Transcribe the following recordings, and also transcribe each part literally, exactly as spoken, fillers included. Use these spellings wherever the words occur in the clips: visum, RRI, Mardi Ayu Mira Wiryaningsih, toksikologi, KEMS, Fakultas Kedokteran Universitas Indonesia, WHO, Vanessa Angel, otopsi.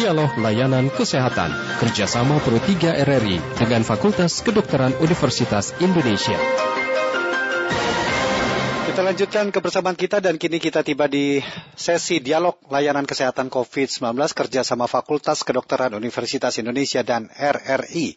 Dialog Layanan Kesehatan kerjasama Pro tiga R R I dengan Fakultas Kedokteran Universitas Indonesia. Kita lanjutkan kebersamaan kita dan kini kita tiba di sesi dialog layanan kesehatan covid sembilan belas kerjasama Fakultas Kedokteran Universitas Indonesia dan R R I.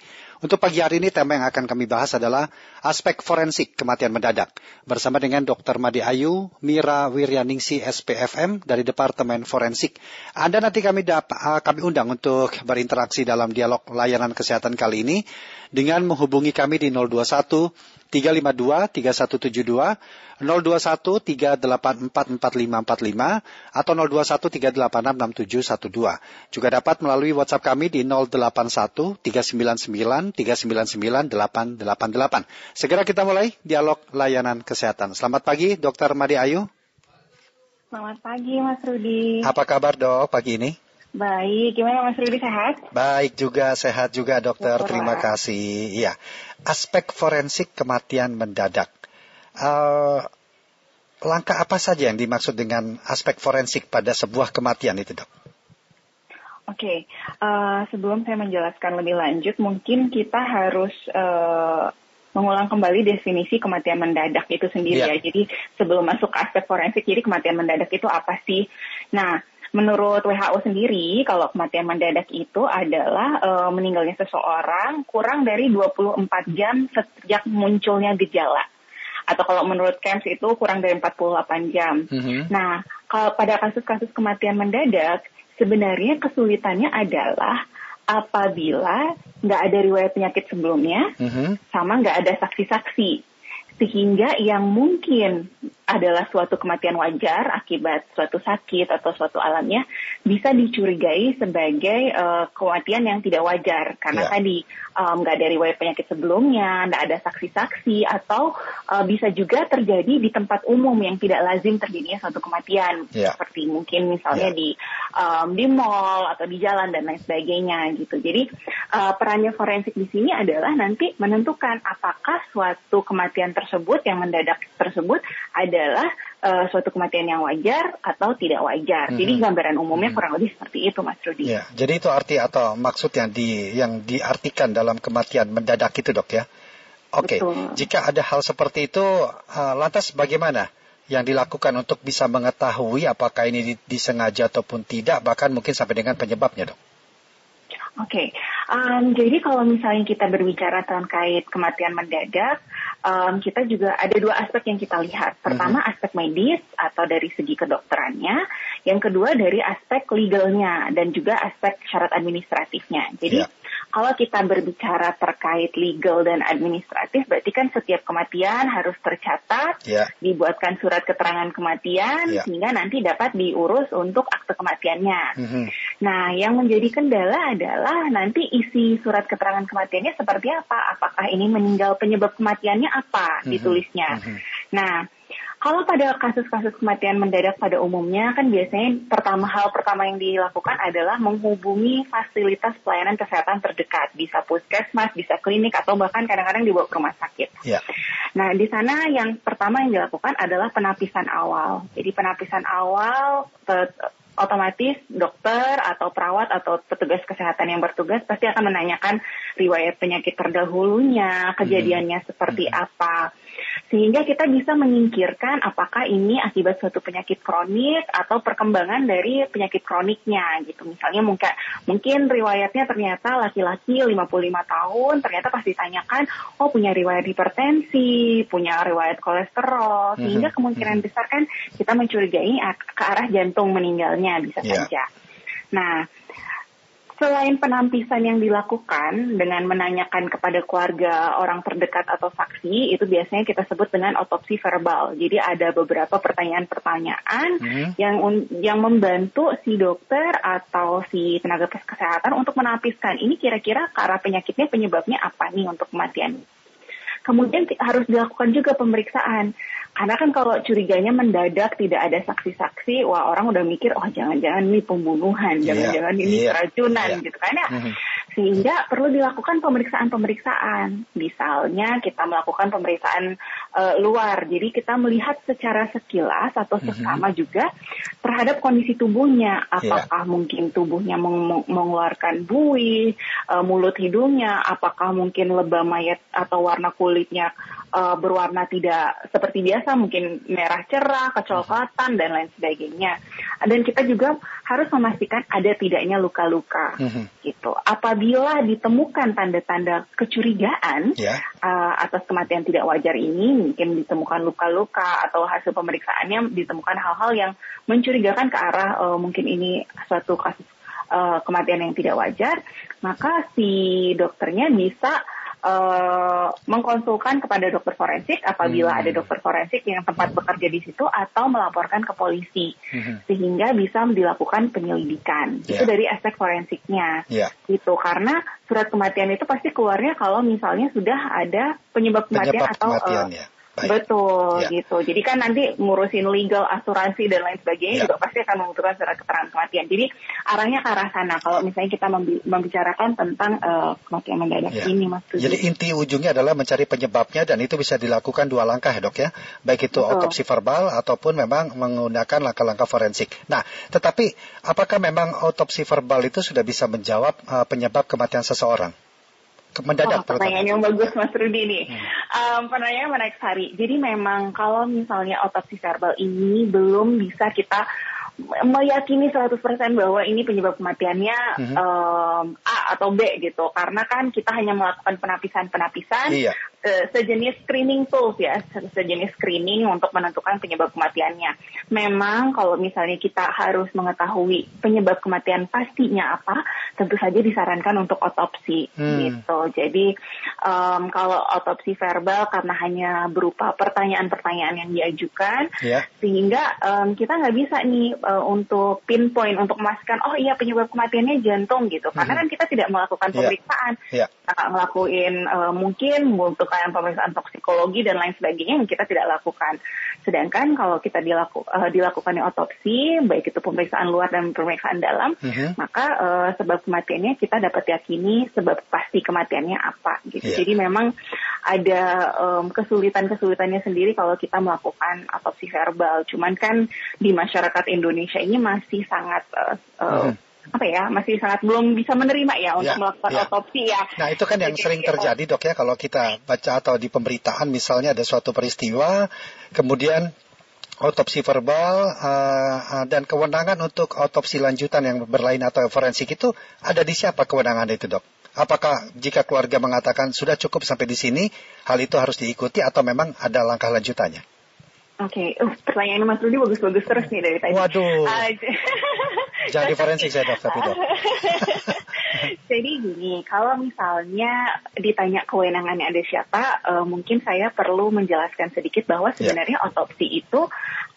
Untuk pagi hari ini tema yang akan kami bahas adalah aspek forensik kematian mendadak. Bersama dengan Dokter Mardi Ayu Mira Wiryaningsih S P F M dari Departemen Forensik. Anda nanti kami dapat, kami undang untuk berinteraksi dalam dialog layanan kesehatan kali ini dengan menghubungi kami di nol dua satu tiga lima dua tiga satu tujuh dua, nol dua satu tiga delapan empat empat lima empat lima atau nol dua satu tiga delapan enam enam tujuh satu dua. Juga dapat melalui WhatsApp kami di nol delapan satu tiga sembilan sembilan tiga sembilan sembilan delapan delapan delapan. Segera kita mulai dialog layanan kesehatan. Selamat pagi, Dokter Mardi Ayu. Selamat pagi, Mas Rudi. Apa kabar, Dok, pagi ini? Baik, gimana Mas Rudi, sehat? Baik juga, sehat juga, Dokter. Syukur. Terima kasih. Iya. Aspek forensik kematian mendadak. Uh, langkah apa saja yang dimaksud dengan aspek forensik pada sebuah kematian itu, Dok? Oke, okay. uh, sebelum saya menjelaskan lebih lanjut, mungkin kita harus uh, mengulang kembali definisi kematian mendadak itu sendiri, yeah. ya. Jadi sebelum masuk ke aspek forensik, jadi kematian mendadak itu apa sih? Nah, menurut W H O sendiri, kalau kematian mendadak itu adalah e, meninggalnya seseorang kurang dari dua puluh empat jam sejak munculnya gejala. Atau kalau menurut K E M S itu kurang dari empat puluh delapan jam. Mm-hmm. Nah, kalau pada kasus-kasus kematian mendadak, sebenarnya kesulitannya adalah apabila nggak ada riwayat penyakit sebelumnya, mm-hmm. sama nggak ada saksi-saksi. Sehingga yang mungkin adalah suatu kematian wajar akibat suatu sakit atau suatu alamnya bisa dicurigai sebagai uh, kematian yang tidak wajar. Karena yeah. tadi nggak um, ada riwayat penyakit sebelumnya, nggak ada saksi-saksi, atau uh, bisa juga terjadi di tempat umum yang tidak lazim terjadinya suatu kematian. Yeah. Seperti mungkin misalnya yeah. di, um, di mall atau di jalan dan lain sebagainya gitu. Jadi uh, perannya forensik di sini adalah nanti menentukan apakah suatu kematian tersebut tersebut yang mendadak tersebut adalah uh, suatu kematian yang wajar atau tidak wajar. Mm-hmm. Jadi gambaran umumnya mm-hmm. kurang lebih seperti itu, Mas Rudi. Ya, jadi itu arti atau maksud yang di yang diartikan dalam kematian mendadak itu, Dok, ya. Oke. Okay. Jika ada hal seperti itu, uh, lantas bagaimana yang dilakukan untuk bisa mengetahui apakah ini disengaja ataupun tidak, bahkan mungkin sampai dengan penyebabnya, Dok? Oke. Okay. Um, jadi kalau misalnya kita berbicara terkait kematian mendadak, um, kita juga ada dua aspek yang kita lihat. Pertama mm-hmm. aspek medis atau dari segi kedokterannya, yang kedua dari aspek legalnya dan juga aspek syarat administratifnya. Jadi yeah. kalau kita berbicara terkait legal dan administratif, berarti kan setiap kematian harus tercatat, yeah. dibuatkan surat keterangan kematian, yeah. sehingga nanti dapat diurus untuk akte kematiannya. Mm-hmm. Nah, yang menjadi kendala adalah nanti isi surat keterangan kematiannya seperti apa? Apakah ini meninggal, penyebab kematiannya apa ditulisnya? Mm-hmm. Nah, kalau pada kasus-kasus kematian mendadak pada umumnya kan biasanya pertama hal pertama yang dilakukan adalah menghubungi fasilitas pelayanan kesehatan terdekat, bisa puskesmas, bisa klinik, atau bahkan kadang-kadang dibawa ke rumah sakit. Yeah. Nah, di sana yang pertama yang dilakukan adalah penapisan awal. Jadi penapisan awal ter- otomatis dokter atau perawat atau petugas kesehatan yang bertugas pasti akan menanyakan riwayat penyakit terdahulunya, kejadiannya hmm. seperti hmm. apa. Sehingga kita bisa menyingkirkan apakah ini akibat suatu penyakit kronik atau perkembangan dari penyakit kroniknya gitu. Misalnya mungkin, mungkin riwayatnya ternyata laki-laki lima puluh lima tahun, ternyata pas ditanyakan, oh punya riwayat hipertensi, punya riwayat kolesterol, sehingga hmm. kemungkinan hmm. besar kan kita mencurigai ke arah jantung meninggalnya. Bisa yeah. saja. Nah, selain penampisan yang dilakukan dengan menanyakan kepada keluarga, orang terdekat atau saksi, itu biasanya kita sebut dengan otopsi verbal. Jadi ada beberapa pertanyaan-pertanyaan mm-hmm. yang yang membantu si dokter atau si tenaga kesehatan untuk menapiskan ini kira-kira ke arah penyakitnya, penyebabnya apa nih untuk kematian. Kemudian harus dilakukan juga pemeriksaan. Karena kan kalau curiganya mendadak tidak ada saksi-saksi, wah orang udah mikir, oh jangan-jangan ini pembunuhan, jangan-jangan yeah, ini yeah, keracunan, yeah. gitu. Karena mm-hmm. sehingga perlu dilakukan pemeriksaan-pemeriksaan. Misalnya kita melakukan pemeriksaan uh, luar, jadi kita melihat secara sekilas atau seksama mm-hmm. juga terhadap kondisi tubuhnya, apakah yeah. mungkin tubuhnya meng- mengeluarkan buih, uh, mulut hidungnya, apakah mungkin lebam mayat atau warna kulitnya uh, berwarna tidak seperti biasa, mungkin merah cerah, kecoklatan, dan lain sebagainya. Dan kita juga harus memastikan ada tidaknya luka-luka mm-hmm. gitu. Apabila ditemukan tanda-tanda kecurigaan yeah. uh, atas kematian tidak wajar ini, mungkin ditemukan luka-luka atau hasil pemeriksaannya ditemukan hal-hal yang mencurigakan ke arah uh, mungkin ini suatu kasus uh, kematian yang tidak wajar, maka si dokternya bisa Uh, mengkonsulkan kepada dokter forensik apabila hmm. ada dokter forensik yang tempat bekerja di situ, atau melaporkan ke polisi hmm. sehingga bisa dilakukan penyelidikan. Yeah. Itu dari aspek forensiknya. Yeah. Gitu, karena surat kematian itu pasti keluarnya kalau misalnya sudah ada penyebab kematian, penyebab atau kematian, uh, ya. Baik. Betul, ya. Gitu. Jadi kan nanti ngurusin legal, asuransi, dan lain sebagainya ya. Juga pasti akan membutuhkan surat keterangan kematian. Jadi arahnya ke arah sana kalau misalnya kita membicarakan tentang uh, kematian mendadak ya. Ini maksudnya. Jadi inti ujungnya adalah mencari penyebabnya, dan itu bisa dilakukan dua langkah ya dok ya. Baik itu betul. Otopsi verbal ataupun memang menggunakan langkah-langkah forensik. Nah, tetapi apakah memang otopsi verbal itu sudah bisa menjawab uh, penyebab kematian seseorang? Mendadak, oh, pertanyaan yang bagus Mas Rudi nih. Hmm. Um, pertanyaan menarik sekali. Jadi memang kalau misalnya otopsi verbal ini belum bisa kita meyakini seratus persen bahwa ini penyebab kematiannya mm-hmm. um, A atau B gitu. Karena kan kita hanya melakukan penapisan-penapisan iya. uh, sejenis screening tools ya, sejenis screening untuk menentukan penyebab kematiannya. Memang kalau misalnya kita harus mengetahui penyebab kematian pastinya apa, tentu saja disarankan untuk otopsi hmm. gitu. Jadi um, kalau otopsi verbal karena hanya berupa pertanyaan-pertanyaan yang diajukan yeah. sehingga um, kita nggak bisa nih untuk pinpoint, untuk memastikan oh iya penyebab kematiannya jantung gitu, karena mm-hmm. kan kita tidak melakukan pemeriksaan yeah. Yeah. Kita ngelakuin uh, mungkin membutuhkan pemeriksaan toksikologi dan lain sebagainya yang kita tidak lakukan. Sedangkan kalau kita dilaku, uh, dilakukan otopsi, baik itu pemeriksaan luar dan pemeriksaan dalam mm-hmm. maka uh, sebab kematiannya kita dapat yakini sebab pasti kematiannya apa gitu. Yeah. Jadi memang ada um, kesulitan-kesulitannya sendiri kalau kita melakukan otopsi verbal. Cuman kan di masyarakat Indonesia Indonesia ini masih sangat uh, uh, hmm. apa ya, masih sangat belum bisa menerima ya untuk ya, melakukan ya. Otopsi ya. Nah itu kan yang jadi, sering terjadi dok ya, kalau kita baca atau di pemberitaan misalnya ada suatu peristiwa, kemudian otopsi verbal uh, dan kewenangan untuk otopsi lanjutan yang berlain atau forensik itu ada di siapa kewenangan itu dok? Apakah jika keluarga mengatakan sudah cukup sampai di sini, hal itu harus diikuti atau memang ada langkah lanjutannya? Oke, okay. uh, pertanyaan Mas Rudi bagus-bagus terus nih dari tadi. Waduh, uh, j- jadi forensik saya dokter itu. Jadi gini, kalau misalnya ditanya kewenangannya ada siapa, uh, mungkin saya perlu menjelaskan sedikit bahwa sebenarnya yeah. otopsi itu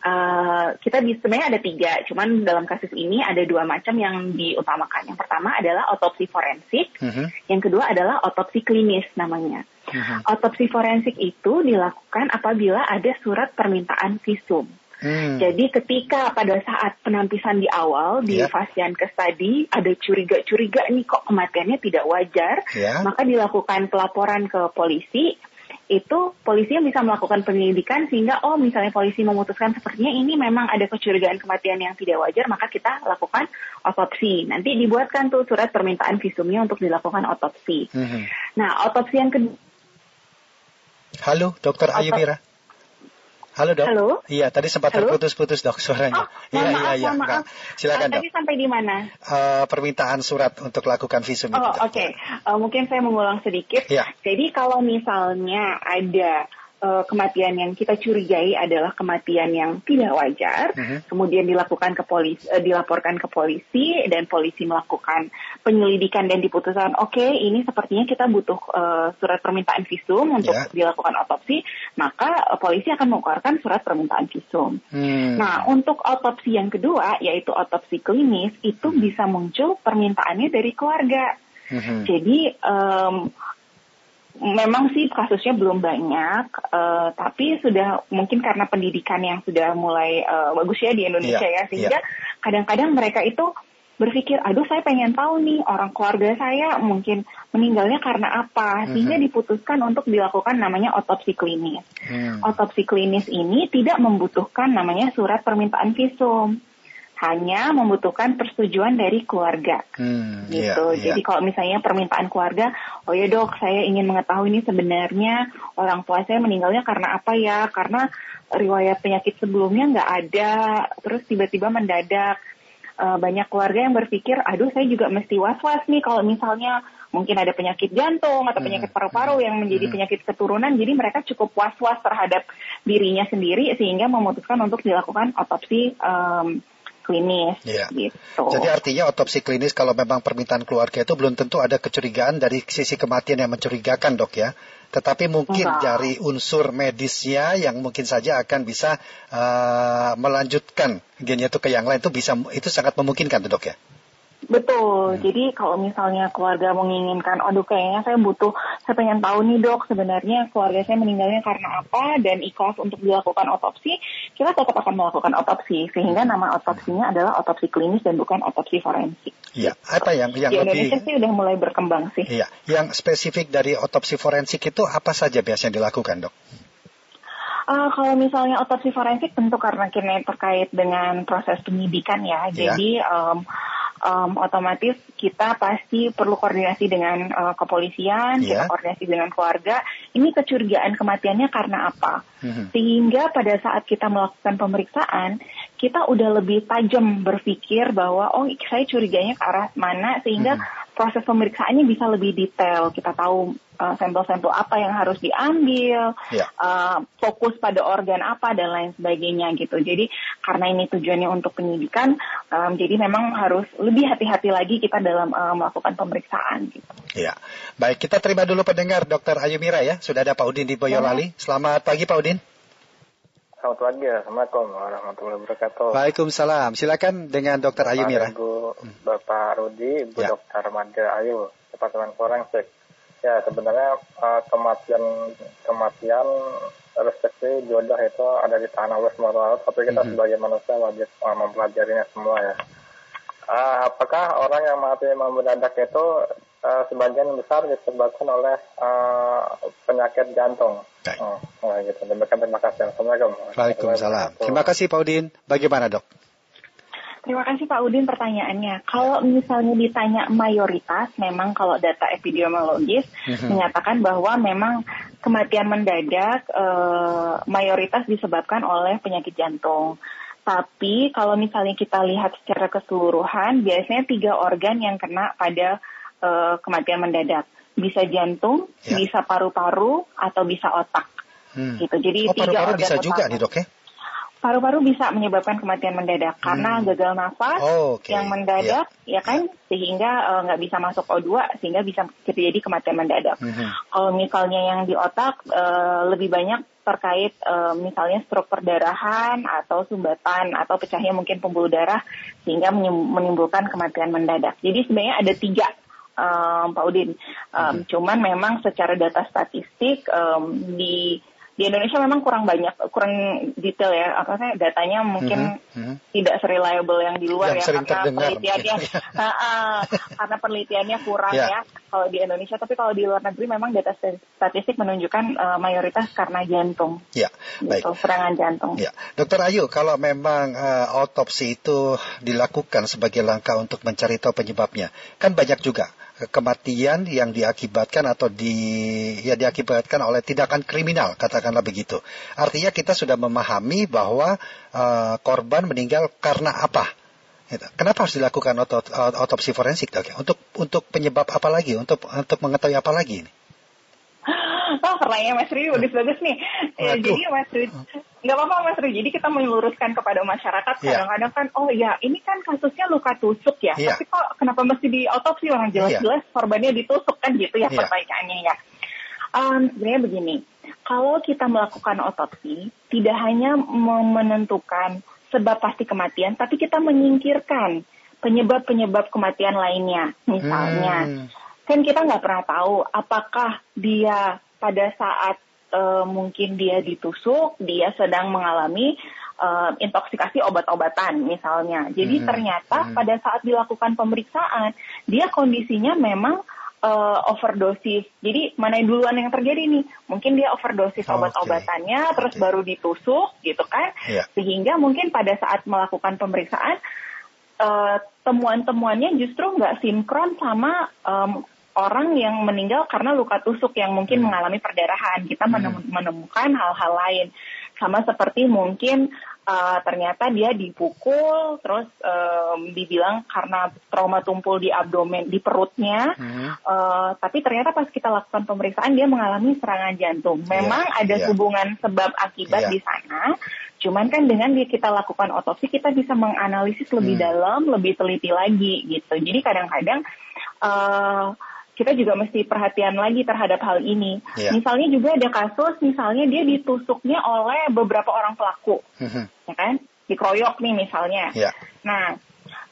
Uh, kita di, sebenarnya ada tiga, cuman dalam kasus ini ada dua macam yang diutamakan. Yang pertama adalah otopsi forensik, uh-huh. yang kedua adalah otopsi klinis namanya. Uh-huh. Otopsi forensik itu dilakukan apabila ada surat permintaan visum. Hmm. Jadi ketika pada saat penampisan di awal di yeah. pasien case tadi ada curiga-curiga nih kok kematiannya tidak wajar, yeah. maka dilakukan pelaporan ke polisi. Itu polisi yang bisa melakukan penyelidikan sehingga oh misalnya polisi memutuskan sepertinya ini memang ada kecurigaan kematian yang tidak wajar, maka kita lakukan otopsi. Nanti dibuatkan tuh surat permintaan visumnya untuk dilakukan otopsi. Mm-hmm. Nah otopsi yang kedua. Halo dokter Ayu Mira. Halo dok. Halo. Iya tadi sempat halo? Terputus-putus dok suaranya. Iya iya iya. Silakan dok. Tadi sampai di mana? Uh, permintaan surat untuk lakukan visum. Oh oke. Okay. Uh, mungkin saya mengulang sedikit. Yeah. Jadi kalau misalnya ada uh, kematian yang kita curigai adalah kematian yang tidak wajar, mm-hmm. kemudian dilakukan ke polisi, uh, dilaporkan ke polisi dan polisi melakukan penyelidikan dan diputuskan oke okay, ini sepertinya kita butuh uh, surat permintaan visum untuk yeah. dilakukan otopsi. Maka polisi akan mengeluarkan surat permintaan visum. Hmm. Nah, untuk otopsi yang kedua, yaitu otopsi klinis, itu hmm. bisa muncul permintaannya dari keluarga. Hmm. Jadi, um, memang sih kasusnya belum banyak, uh, tapi sudah mungkin karena pendidikan yang sudah mulai uh, bagus ya di Indonesia yeah. ya, sehingga yeah. kadang-kadang mereka itu berpikir, aduh saya pengen tahu nih orang keluarga saya mungkin meninggalnya karena apa, sehingga diputuskan untuk dilakukan namanya otopsi klinis. Hmm. Otopsi klinis ini tidak membutuhkan namanya surat permintaan visum, hanya membutuhkan persetujuan dari keluarga. Hmm, gitu. Iya, jadi iya. Kalau misalnya permintaan keluarga, oh ya dok, saya ingin mengetahui ini sebenarnya orang tua saya meninggalnya karena apa ya, karena riwayat penyakit sebelumnya nggak ada, terus tiba-tiba mendadak. Uh, banyak keluarga yang berpikir, aduh saya juga mesti was-was nih kalau misalnya mungkin ada penyakit jantung atau penyakit paru-paru yang menjadi penyakit keturunan, jadi mereka cukup was-was terhadap dirinya sendiri sehingga memutuskan untuk dilakukan otopsi um, klinis. Iya. Gitu. Jadi artinya otopsi klinis kalau memang permintaan keluarga itu belum tentu ada kecurigaan dari sisi kematian yang mencurigakan dok ya, tetapi mungkin Enggak. dari unsur medisnya yang mungkin saja akan bisa uh, melanjutkan gennya itu ke yang lain, itu bisa, itu sangat memungkinkan tuh dok ya. Betul. Hmm. Jadi kalau misalnya keluarga menginginkan, aduh kayaknya saya butuh, saya pengen tahu nih dok sebenarnya keluarga saya meninggalnya karena apa dan ikhlas untuk dilakukan otopsi, kita tetap akan melakukan otopsi sehingga nama otopsinya adalah otopsi klinis dan bukan otopsi forensik. Iya. Apa yang yang di lebih? Indonesia sih udah mulai berkembang sih. Iya. Yang spesifik dari otopsi forensik itu apa saja biasanya dilakukan dok? Uh, kalau misalnya otopsi forensik tentu karena kini terkait dengan proses penyidikan ya, ya. Jadi um, Um, otomatis kita pasti perlu koordinasi dengan uh, kepolisian, yeah. kita koordinasi dengan keluarga. Ini kecurigaan kematiannya karena apa? Mm-hmm. Sehingga pada saat kita melakukan pemeriksaan, kita udah lebih tajam berpikir bahwa oh saya curiganya ke arah mana, sehingga mm-hmm. proses pemeriksaannya bisa lebih detail. Kita tahu uh, sampel-sampel apa yang harus diambil, yeah. uh, fokus pada organ apa dan lain sebagainya gitu. Jadi karena ini tujuannya untuk penyidikan, um, jadi memang harus lebih hati-hati lagi kita dalam uh, melakukan pemeriksaan gitu. Iya. Baik, kita terima dulu pendengar dokter Ayu Mira ya. Sudah ada Pak Udin di Boyolali. Ya. Selamat pagi Pak Udin. Selamat pagi. Assalamualaikum warahmatullahi wabarakatuh. Waalaikumsalam. Silakan dengan dokter Ayu Mira. Ibu Bapak Rudi, Ibu ya. dokter Mardi Ayu, Departemen Forensik. Ya, sebenarnya uh, kematian kematian respeksi jodoh itu ada di tangan Allah subhanahu wa taala, tapi kita mm-hmm. sebagai manusia wajib mempelajarinya semua ya. Uh, apakah orang yang mati mendadak itu uh, sebagian besar disebabkan oleh uh, penyakit jantung? Baik. Oh, nah gitu. Terima kasih. Assalamualaikum. Waalaikumsalam. Terima kasih Pak Udin. Bagaimana dok? Terima kasih Pak Udin pertanyaannya. Kalau misalnya ditanya mayoritas, memang kalau data epidemiologis mm-hmm. menyatakan bahwa memang kematian mendadak eh, mayoritas disebabkan oleh penyakit jantung. Tapi kalau misalnya kita lihat secara keseluruhan, biasanya tiga organ yang kena pada eh, kematian mendadak. Bisa jantung, ya. bisa paru-paru, atau bisa otak. Hmm. Gitu. Jadi oh, tiga paru-paru organ bisa utama. Juga nih dok ya? Paru-paru bisa menyebabkan kematian mendadak karena hmm. gagal nafas oh, okay. yang mendadak, yeah. ya kan, sehingga nggak uh, bisa masuk O dua, sehingga bisa terjadi kematian mendadak. Mm-hmm. Kalau misalnya yang di otak uh, lebih banyak terkait uh, misalnya stroke perdarahan atau sumbatan atau pecahnya mungkin pembuluh darah sehingga menimbulkan kematian mendadak. Jadi sebenarnya ada tiga. Um, Pak Udin, um, hmm. cuman memang secara data statistik um, di di Indonesia memang kurang banyak, kurang detail ya, apa sih datanya mungkin hmm. Hmm. tidak reliable yang di luar yang ya, karena penelitiannya, nah, uh, karena penelitiannya kurang yeah. ya kalau di Indonesia. Tapi kalau di luar negeri memang data statistik menunjukkan uh, mayoritas karena jantung, yeah. gitu, serangan jantung. Yeah. Dokter Ayu, kalau memang uh, autopsi itu dilakukan sebagai langkah untuk mencari tahu penyebabnya, kan banyak juga kematian yang diakibatkan atau di ya diakibatkan oleh tindakan kriminal, katakanlah begitu. Artinya kita sudah memahami bahwa uh, korban meninggal karena apa? Gitu. Kenapa harus dilakukan otot, otopsi forensik, dok? Untuk untuk penyebab apa lagi? Untuk untuk mengetahui apa lagi? Oh, pertanyaan Mas Rudi bagus-bagus nih. Eh, jadi Mas Rudi, nggak apa-apa Mas Rudi. Jadi kita meluruskan kepada masyarakat kadang-kadang kan, oh ya ini kan kasusnya luka tusuk ya. Yeah. Tapi kok kenapa mesti diotopsi orang jelas-jelas yeah. korbannya ditusuk kan gitu ya yeah. pertanyaannya ya. Um, sebenarnya begini, kalau kita melakukan otopsi tidak hanya menentukan sebab pasti kematian, tapi kita menyingkirkan penyebab-penyebab kematian lainnya, misalnya. Hmm. Kan kita nggak pernah tahu apakah dia pada saat e, mungkin dia ditusuk, dia sedang mengalami uh, intoksikasi obat-obatan misalnya. Jadi hmm. ternyata hmm. pada saat dilakukan pemeriksaan, dia kondisinya memang Uh, overdosis. Jadi mana yang duluan yang terjadi nih? Mungkin dia overdosis oh, obat-obatannya, okay. terus okay. baru ditusuk, gitu kan? Yeah. Sehingga mungkin pada saat melakukan pemeriksaan uh, temuan-temuannya justru nggak sinkron sama um, orang yang meninggal karena luka tusuk yang mungkin hmm. mengalami perdarahan. Kita hmm. menemukan hal-hal lain, sama seperti mungkin Uh, ternyata dia dipukul, terus um, dibilang karena trauma tumpul di abdomen, di perutnya. Hmm. Uh, tapi ternyata pas kita lakukan pemeriksaan dia mengalami serangan jantung. Memang yeah, ada yeah. hubungan sebab akibat yeah. di sana. Cuman kan dengan kita lakukan otopsi kita bisa menganalisis lebih hmm. dalam, lebih teliti lagi gitu. Jadi kadang-kadang Uh, kita juga mesti perhatian lagi terhadap hal ini. Yeah. Misalnya juga ada kasus, misalnya dia ditusuknya oleh beberapa orang pelaku, ya kan? Dikeroyok nih misalnya. Yeah. Nah,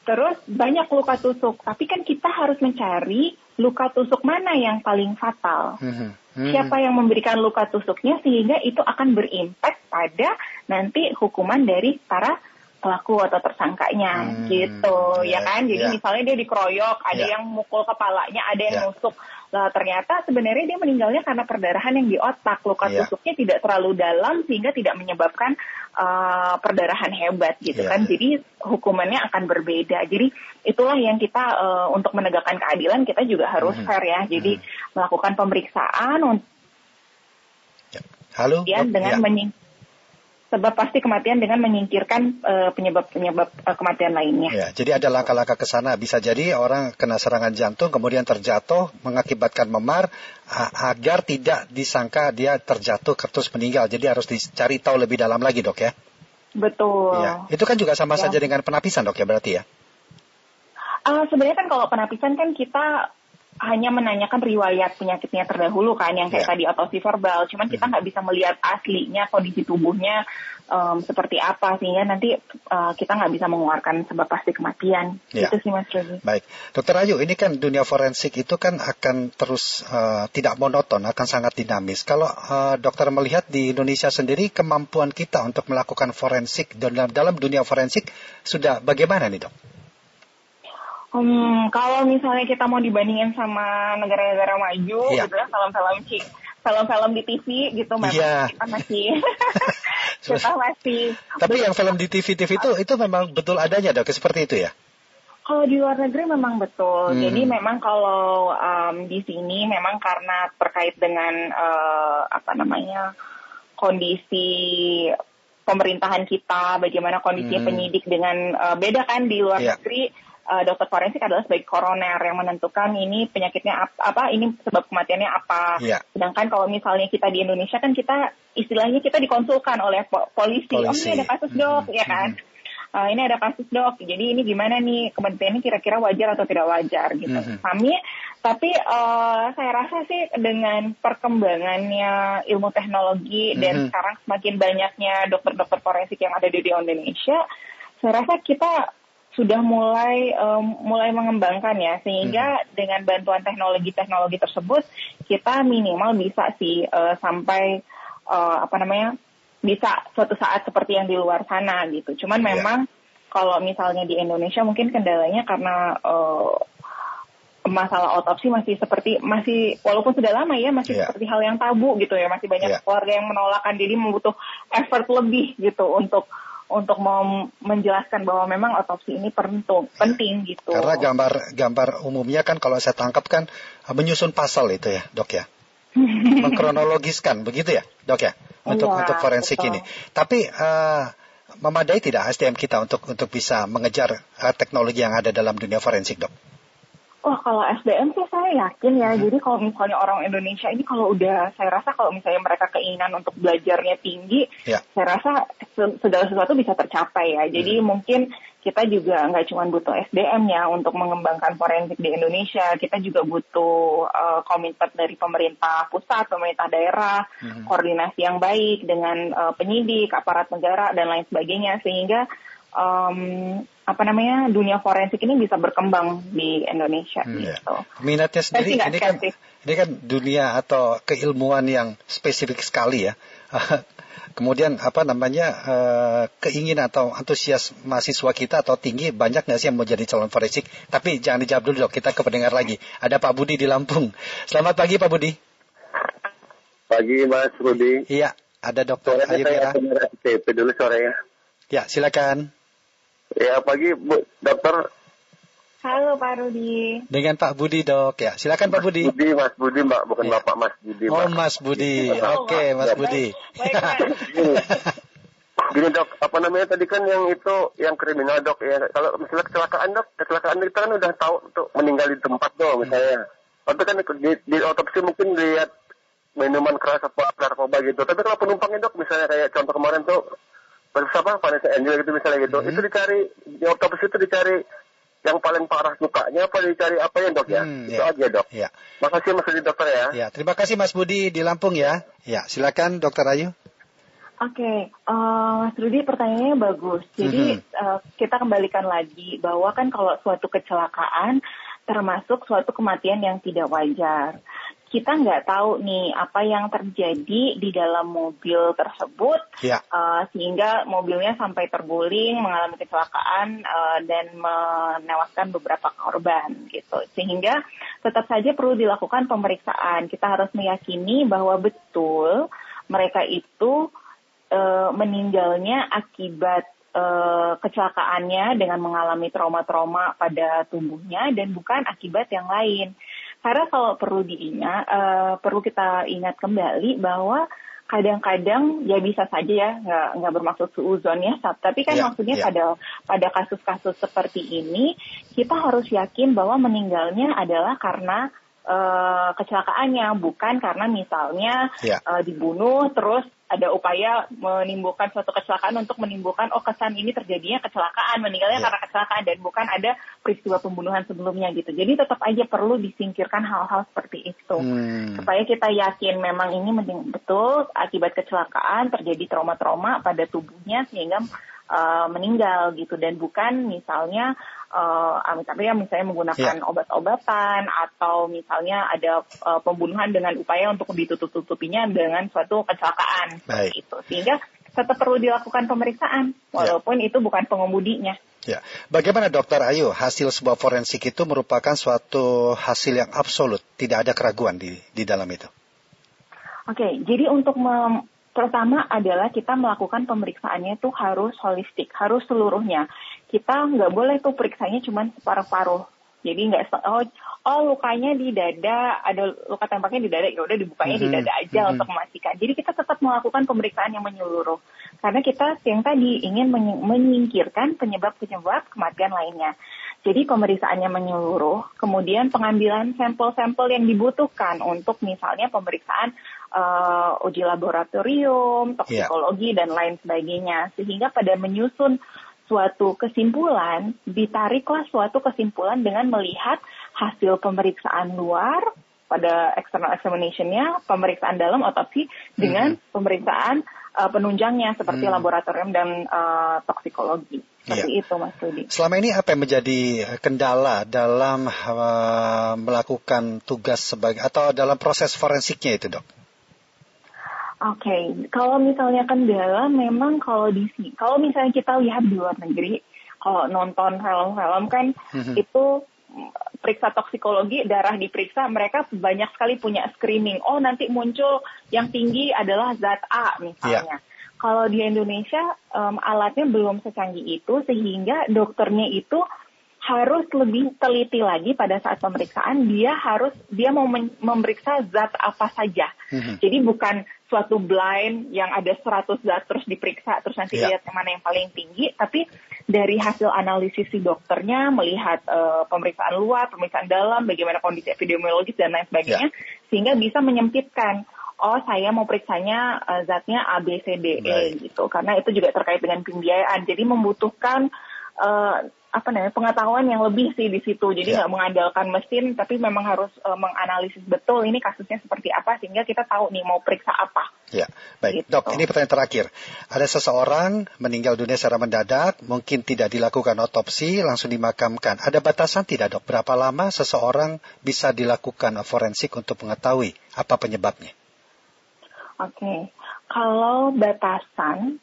terus banyak luka tusuk, tapi kan kita harus mencari luka tusuk mana yang paling fatal. Siapa yang memberikan luka tusuknya sehingga itu akan berimpak pada nanti hukuman dari para pelaku atau tersangkanya hmm, gitu yeah, ya kan jadi yeah. misalnya dia dikeroyok ada yeah. yang mukul kepalanya ada yang yeah. nusuk lah ternyata sebenarnya dia meninggalnya karena perdarahan yang di otak luka yeah. tusuknya tidak terlalu dalam sehingga tidak menyebabkan uh, perdarahan hebat gitu yeah. kan jadi hukumannya akan berbeda jadi itulah yang kita uh, untuk menegakkan keadilan kita juga harus mm-hmm. fair ya jadi mm-hmm. melakukan pemeriksaan untuk halo ya, dengan yeah. menyingkirkan sebab pasti kematian dengan menyingkirkan uh, penyebab-penyebab uh, kematian lainnya. Ya, jadi ada langkah-langkah ke sana. Bisa jadi orang kena serangan jantung, kemudian terjatuh, mengakibatkan memar, a- agar tidak disangka dia terjatuh terus meninggal. Jadi harus dicari tahu lebih dalam lagi, dok ya. Betul. Ya. Itu kan juga sama ya. Saja dengan penapisan, dok ya berarti ya. Uh, sebenarnya kan kalau penapisan kan kita hanya menanyakan riwayat penyakitnya terdahulu kan, yang kayak yeah. tadi otopsi verbal. Cuman kita nggak bisa melihat aslinya kondisi tubuhnya um, seperti apa sehingga nanti uh, kita nggak bisa mengeluarkan sebab pasti kematian. Yeah. Itu sih Mas Rudi. Baik, Dokter Ayu, ini kan dunia forensik itu kan akan terus uh, tidak monoton, akan sangat dinamis. Kalau uh, dokter melihat di Indonesia sendiri kemampuan kita untuk melakukan forensik dalam dalam dunia forensik sudah bagaimana nih dok? Hmm, kalau misalnya kita mau dibandingin sama negara-negara maju, yeah. gitu kan, salam-salam cik, salam-salam di T V gitu, memang yeah. kita masih, kita masih. Tapi yang film di T V-T V itu, itu memang betul adanya dok, seperti itu ya? Kalau di luar negeri memang betul. Hmm. Jadi memang kalau um, di sini memang karena terkait dengan uh, apa namanya kondisi pemerintahan kita, bagaimana kondisi hmm. penyidik dengan uh, beda kan di luar yeah. negeri. Uh, dokter forensik adalah sebagai koroner yang menentukan ini penyakitnya apa, apa ini sebab kematiannya apa. Yeah. Sedangkan kalau misalnya kita di Indonesia kan kita istilahnya kita dikonsulkan oleh po- polisi. polisi. Ini ada kasus dok, mm-hmm. ya kan? Uh, ini ada kasus dok. Jadi ini gimana nih kematiannya kira-kira wajar atau tidak wajar gitu. Mm-hmm. Kami, tapi uh, saya rasa sih dengan perkembangannya ilmu teknologi mm-hmm. dan sekarang semakin banyaknya dokter-dokter forensik yang ada di Indonesia, saya rasa kita sudah mulai um, mulai mengembangkan ya sehingga hmm. dengan bantuan teknologi-teknologi tersebut kita minimal bisa sih uh, sampai uh, apa namanya bisa suatu saat seperti yang di luar sana gitu. Cuman yeah. memang kalau misalnya di Indonesia mungkin kendalanya karena uh, masalah otopsi masih seperti masih walaupun sudah lama ya masih yeah. seperti hal yang tabu gitu ya masih banyak yeah. keluarga yang menolakkan diri membutuh effort lebih gitu untuk untuk mau menjelaskan bahwa memang otopsi ini penting, penting gitu. Karena gambar-gambar umumnya kan kalau saya tangkap kan menyusun pasal itu ya, dok ya. Mengkronologiskan begitu ya, dok ya, untuk ya, untuk forensik betul. Ini. Tapi uh, memadai tidak S D M kita untuk untuk bisa mengejar uh, teknologi yang ada dalam dunia forensik, dok? Wah, kalau S D M sih saya yakin ya. Jadi kalau misalnya orang Indonesia ini kalau udah, saya rasa kalau misalnya mereka keinginan untuk belajarnya tinggi, ya. Saya rasa segala sesuatu bisa tercapai ya. Jadi hmm. mungkin kita juga nggak cuma butuh S D M ya untuk mengembangkan forensik di Indonesia. Kita juga butuh uh, komitmen dari pemerintah pusat, pemerintah daerah, hmm. koordinasi yang baik dengan uh, penyidik, aparat negara, dan lain sebagainya. Sehingga Um, apa namanya dunia forensik ini bisa berkembang di Indonesia hmm, gitu. Minatnya sendiri ini kan, ini kan dunia atau keilmuan yang spesifik sekali ya. Kemudian apa namanya uh, keinginan atau antusias mahasiswa kita atau tinggi, banyak nggak sih yang mau jadi calon forensik? Tapi jangan dijawab dulu dong, kita ke pendengar lagi. Ada Pak Budi di Lampung. Selamat pagi Pak Budi. Pagi Mas Budi. Iya, ada Dokter Ayu Mira. T P dulu sore ya. Ya, silakan. Ya, pagi Bu Dokter. Halo Pak Rudi. Dengan Pak Budi dok ya, silakan Pak Budi. Budi, Mas Budi Mbak, bukan ya. Bapak Mas Budi. Mbak. Oh Mas Budi, oke okay, Mas Baik. Budi. Baik, gini dok, apa namanya tadi kan yang itu yang kriminal dok ya. Kalau misalnya kecelakaan dok, kecelakaan kita kan udah tahu untuk meninggal di tempat dong misalnya. Tapi kan di, di otopsi mungkin lihat minuman keras apa narkoba gitu. Tapi kalau penumpangnya dok, misalnya kayak contoh kemarin tuh bersama Vanessa Angel gitu misalnya gitu, hmm. itu dicari di otopsi itu dicari. Yang paling parah lukanya apa dicari apa ya dok ya? Hmm, itu ya. Aja dok. Ya. Makasih Mas Budi dokter ya. Ya. Terima kasih Mas Budi di Lampung ya. Ya silakan Dokter Ayu. Oke, okay. uh, Mas Rudi pertanyaannya bagus. Jadi mm-hmm. uh, kita kembalikan lagi bahwa kan kalau suatu kecelakaan termasuk suatu kematian yang tidak wajar. Kita nggak tahu nih apa yang terjadi di dalam mobil tersebut ya. uh, sehingga mobilnya sampai terguling, mengalami kecelakaan uh, dan menewaskan beberapa korban gitu. Sehingga tetap saja perlu dilakukan pemeriksaan. Kita harus meyakini bahwa betul mereka itu uh, meninggalnya akibat uh, kecelakaannya dengan mengalami trauma-trauma pada tubuhnya dan bukan akibat yang lain. Karena kalau perlu diingat, uh, perlu kita ingat kembali bahwa kadang-kadang ya bisa saja ya, nggak nggak bermaksud suuzon ya, tapi kan yeah, maksudnya yeah. pada pada kasus-kasus seperti ini kita harus yakin bahwa meninggalnya adalah karena uh, kecelakaannya, bukan karena misalnya yeah. uh, dibunuh terus ada upaya menimbulkan suatu kecelakaan untuk menimbulkan oh kesan ini terjadinya kecelakaan, meninggalnya yeah. karena kecelakaan dan bukan ada peristiwa pembunuhan sebelumnya gitu. Jadi tetap aja perlu disingkirkan hal-hal seperti itu hmm. supaya kita yakin memang ini betul akibat kecelakaan terjadi trauma-trauma pada tubuhnya sehingga uh, meninggal gitu dan bukan misalnya uh, misalnya misalnya menggunakan yeah. obat-obatan atau misalnya ada uh, pembunuhan dengan upaya untuk ditutup-tutupinya dengan suatu kecelakaan. Baik. Itu sehingga tetap perlu dilakukan pemeriksaan walaupun ya. Itu bukan pengemudinya. Ya, bagaimana Dokter Ayu, hasil sebuah forensik itu merupakan suatu hasil yang absolut, tidak ada keraguan di di dalam itu. Oke, okay, jadi untuk mem, pertama adalah kita melakukan pemeriksaannya itu harus holistik, harus seluruhnya. Kita nggak boleh tuh periksanya cuma separuh-paruh. Jadi nggak oh, oh lukanya di dada, ada luka tembaknya di dada, ya udah dibukanya mm-hmm. di dada aja mm-hmm. untuk memastikan. Jadi kita tetap melakukan pemeriksaan yang menyeluruh karena kita yang tadi ingin menyingkirkan penyebab-penyebab kematian lainnya. Jadi pemeriksaannya menyeluruh, kemudian pengambilan sampel-sampel yang dibutuhkan untuk misalnya pemeriksaan uh, uji laboratorium, toksikologi yeah. dan lain sebagainya, sehingga pada menyusun suatu kesimpulan, ditariklah suatu kesimpulan dengan melihat hasil pemeriksaan luar pada external examination-nya, pemeriksaan dalam otopsi dengan hmm. pemeriksaan uh, penunjangnya seperti hmm. laboratorium dan uh, toksikologi. Seperti iya. itu Mas Rudi. Selama ini apa yang menjadi kendala dalam uh, melakukan tugas sebagai atau dalam proses forensiknya itu, Dok? Oke, okay. Kalau misalnya kendala memang kalau di sini, kalau misalnya kita lihat di luar negeri, kalau nonton film-film kan mm-hmm. itu periksa toksikologi, darah diperiksa, mereka banyak sekali punya screening. Oh, nanti muncul yang tinggi adalah zat A misalnya. Yeah. Kalau di Indonesia um, alatnya belum secanggih itu sehingga dokternya itu harus lebih teliti lagi pada saat pemeriksaan, dia harus dia mau men- memeriksa zat apa saja. Mm-hmm. Jadi bukan suatu blind yang ada seratus zat terus diperiksa terus nanti yeah. lihat yang mana yang paling tinggi, tapi dari hasil analisis si dokternya melihat uh, pemeriksaan luar, pemeriksaan dalam, bagaimana kondisi epidemiologis dan lain sebagainya yeah. sehingga bisa menyempitkan. Oh, saya mau periksanya uh, zatnya A, B, C, D, E gitu. Karena itu juga terkait dengan pembiayaan. Jadi membutuhkan uh, apa namanya pengetahuan yang lebih sih di situ. Jadi nggak ya. Mengandalkan mesin, tapi memang harus uh, menganalisis betul ini kasusnya seperti apa sehingga kita tahu nih mau periksa apa. Ya, baik. Gitu. Dok, ini pertanyaan terakhir. Ada seseorang meninggal dunia secara mendadak, mungkin tidak dilakukan otopsi, langsung dimakamkan. Ada batasan tidak, Dok? Berapa lama seseorang bisa dilakukan forensik untuk mengetahui apa penyebabnya? Oke, okay. Kalau batasan,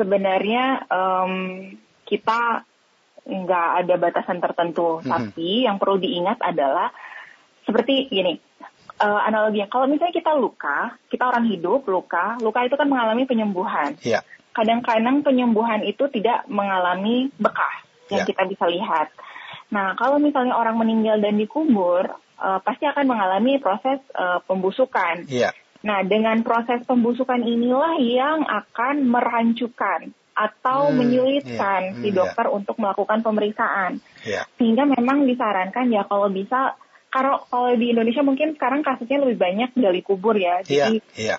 sebenarnya um, kita nggak ada batasan tertentu. Mm-hmm. Tapi yang perlu diingat adalah seperti gini, uh, analoginya. Kalau misalnya kita luka, kita orang hidup luka, luka itu kan mengalami penyembuhan. Yeah. Kadang-kadang penyembuhan itu tidak mengalami bekas yang yeah. kita bisa lihat. Nah, kalau misalnya orang meninggal dan dikubur, uh, pasti akan mengalami proses uh, pembusukan. Yeah. Nah, dengan proses pembusukan inilah yang akan merancukan atau hmm, menyulitkan yeah, si dokter yeah. untuk melakukan pemeriksaan. Yeah. Sehingga memang disarankan ya kalau bisa, kalau, kalau di Indonesia mungkin sekarang kasusnya lebih banyak gali kubur ya. Jadi yeah, yeah.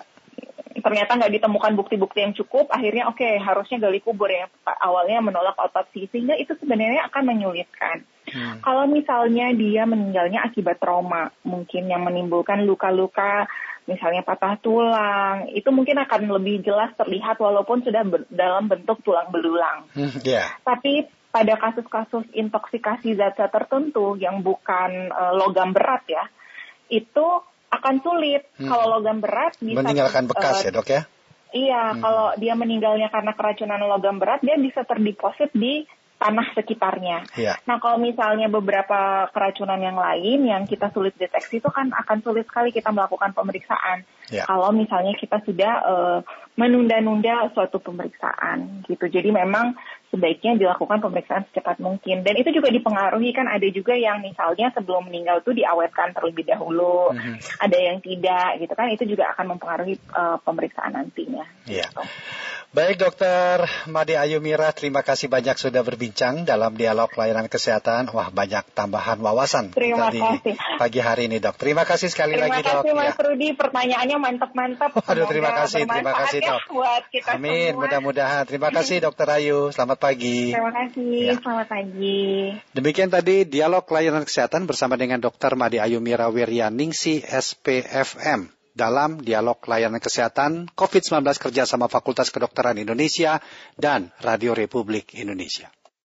ternyata nggak ditemukan bukti-bukti yang cukup, akhirnya oke okay, harusnya gali kubur ya. Awalnya menolak otopsi, sehingga itu sebenarnya akan menyulitkan. Hmm. Kalau misalnya dia meninggalnya akibat trauma, mungkin yang menimbulkan luka-luka, misalnya patah tulang, itu mungkin akan lebih jelas terlihat walaupun sudah ber- dalam bentuk tulang belulang. Yeah. Tapi pada kasus-kasus intoksikasi zat-zat tertentu yang bukan e, logam berat ya, itu akan sulit. Hmm. Kalau logam berat bisa meninggalkan bekas e, ya dok ya? Iya, hmm. kalau dia meninggalnya karena keracunan logam berat, dia bisa terdeposit di tanah sekitarnya. Yeah. Nah, kalau misalnya beberapa keracunan yang lain yang kita sulit deteksi itu kan akan sulit sekali kita melakukan pemeriksaan. Yeah. Kalau misalnya kita sudah uh, menunda-nunda suatu pemeriksaan gitu. Jadi memang sebaiknya dilakukan pemeriksaan secepat mungkin. Dan itu juga dipengaruhi kan ada juga yang misalnya sebelum meninggal tuh diawetkan terlebih dahulu. Mm-hmm. Ada yang tidak gitu kan. Itu juga akan mempengaruhi uh, pemeriksaan nantinya. Iya. Yeah. So. Baik dokter Mardi Ayu Mira, terima kasih banyak sudah berbincang dalam dialog layanan kesehatan. Wah, banyak tambahan wawasan terima kita kasih. Di pagi hari ini dok. Terima kasih sekali terima lagi dok. Terima kasih Mas ya. Rudi, pertanyaannya mantap-mantap. Aduh, terima kasih, terima kasih dok. Ya, amin, semua. Mudah-mudahan. Terima kasih dokter Ayu, selamat pagi. Terima kasih, ya. Selamat pagi. Demikian tadi dialog layanan kesehatan bersama dengan dokter Mardi Ayu Mira Wiryaningsih S P F M. Dalam dialog layanan kesehatan covid sembilan belas kerjasama Fakultas Kedokteran Indonesia dan Radio Republik Indonesia.